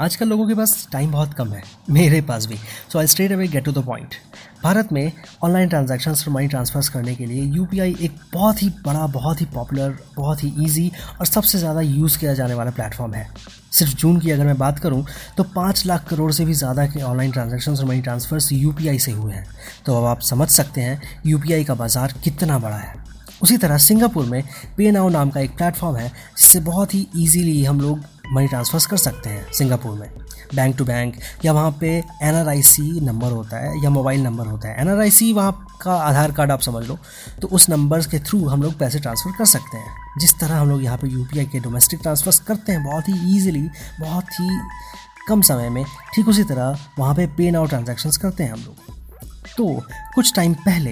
आजकल लोगों के पास टाइम बहुत कम है, मेरे पास भी। So I straight away get to the point. Bharat में ऑनलाइन ट्रांजैक्शंस और मनी ट्रांसफर्स करने के लिए यूपीआई एक बहुत ही बड़ा, बहुत ही पॉपुलर, बहुत ही ईजी और सबसे ज़्यादा यूज़ किया जाने वाला प्लेटफॉर्म है। सिर्फ जून की अगर मैं बात करूं तो 5 लाख करोड़ से भी ज़्यादा के ऑनलाइन ट्रांजैक्शंस और मनी ट्रांसफर्स यूपीआई से हुए हैं। तो अब आप समझ सकते हैं यूपीआई का बाज़ार कितना बड़ा है। उसी तरह सिंगापुर में पे नाउ नाम का एक प्लेटफॉर्म है जिससे बहुत ही ईजीली हम लोग मनी ट्रांसफर्स कर सकते हैं। सिंगापुर में बैंक टू बैंक या वहाँ पे NRIC नंबर होता है या मोबाइल नंबर होता है। NRIC वहाँ का आधार कार्ड आप समझ लो, तो उस नंबर्स के थ्रू हम लोग पैसे ट्रांसफ़र कर सकते हैं। जिस तरह हम लोग यहाँ पे UPI के डोमेस्टिक ट्रांसफर्स करते हैं बहुत ही ईजिली, बहुत ही कम समय में, ठीक उसी तरह वहाँ पे पे नाउ ट्रांजैक्शंस करते हैं हम लोग। तो कुछ टाइम पहले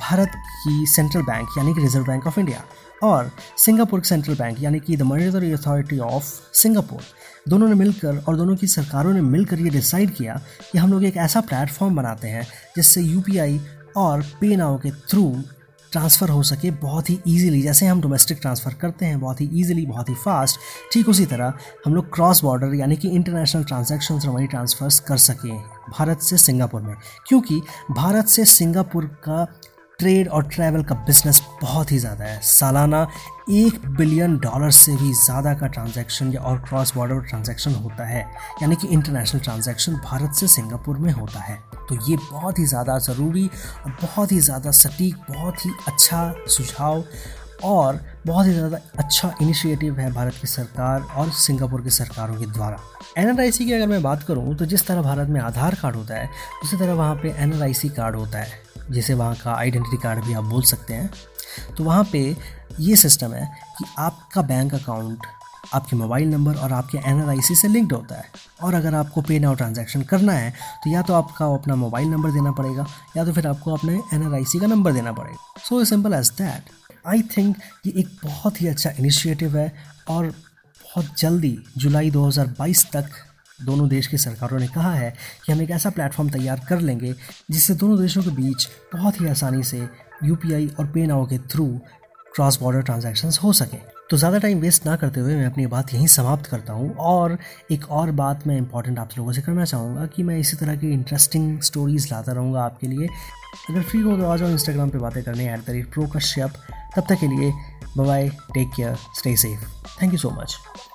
भारत की सेंट्रल बैंक यानी कि रिजर्व बैंक ऑफ इंडिया और सिंगापुर सेंट्रल बैंक यानी कि the monetary authority of Singapore, दोनों ने मिलकर और दोनों की सरकारों ने मिलकर ये डिसाइड किया कि हम लोग एक ऐसा प्लेटफॉर्म बनाते हैं जिससे यूपीआई और पे नाउ के थ्रू ट्रांसफ़र हो सके बहुत ही ईजिली। जैसे हम डोमेस्टिक ट्रांसफ़र करते हैं बहुत ही ईजिली, बहुत ही फास्ट, ठीक उसी तरह हम लोग क्रॉस बॉर्डर यानी कि इंटरनेशनल ट्रांजैक्शंस और मनी ट्रांसफ़र्स कर सकें भारत से सिंगापुर में, क्योंकि भारत से सिंगापुर का ट्रेड और ट्रैवल का बिजनेस बहुत ही ज़्यादा है। सालाना $1 बिलियन से भी ज़्यादा का ट्रांजैक्शन या और क्रॉस बॉर्डर ट्रांजैक्शन होता है, यानी कि इंटरनेशनल ट्रांजैक्शन भारत से सिंगापुर में होता है। तो ये बहुत ही ज़्यादा ज़रूरी और बहुत ही ज़्यादा सटीक, बहुत ही अच्छा सुझाव और बहुत ही ज़्यादा अच्छा इनिशिएटिव है भारत की सरकार और सिंगापुर की सरकारों के द्वारा। NRIC की अगर मैं बात करूँ तो जिस तरह भारत में आधार कार्ड होता है उसी तरह वहाँ पे NRIC कार्ड होता है, जैसे वहाँ का आइडेंटिटी कार्ड भी आप बोल सकते हैं। तो वहाँ पे ये सिस्टम है कि आपका बैंक अकाउंट आपके मोबाइल नंबर और आपके NRIC से लिंक्ड होता है, और अगर आपको पे नाउ ट्रांजैक्शन करना है तो या तो आपका अपना मोबाइल नंबर देना पड़ेगा या तो फिर आपको अपने NRIC का नंबर देना पड़ेगा। So simple as that. I think ये एक बहुत ही अच्छा इनिशिएटिव है और बहुत जल्दी जुलाई 2022 तक दोनों देश की सरकारों ने कहा है कि हम एक ऐसा प्लेटफॉर्म तैयार कर लेंगे जिससे दोनों देशों के बीच बहुत ही आसानी से UPI और पे नाउ के थ्रू क्रॉस बॉर्डर ट्रांजैक्शंस हो सके। तो ज़्यादा टाइम वेस्ट ना करते हुए मैं अपनी बात यहीं समाप्त करता हूँ। और एक और बात मैं इंपॉर्टेंट आप लोगों से करना चाहूँगा कि मैं इसी तरह की इंटरेस्टिंग स्टोरीज़ लाता रहूँगा आपके लिए। अगर फ्री हो तो आ जाओ इंस्टाग्राम पर बातें करने @ProKashyap। तब तक के लिए bye, take care, stay safe, thank you so much.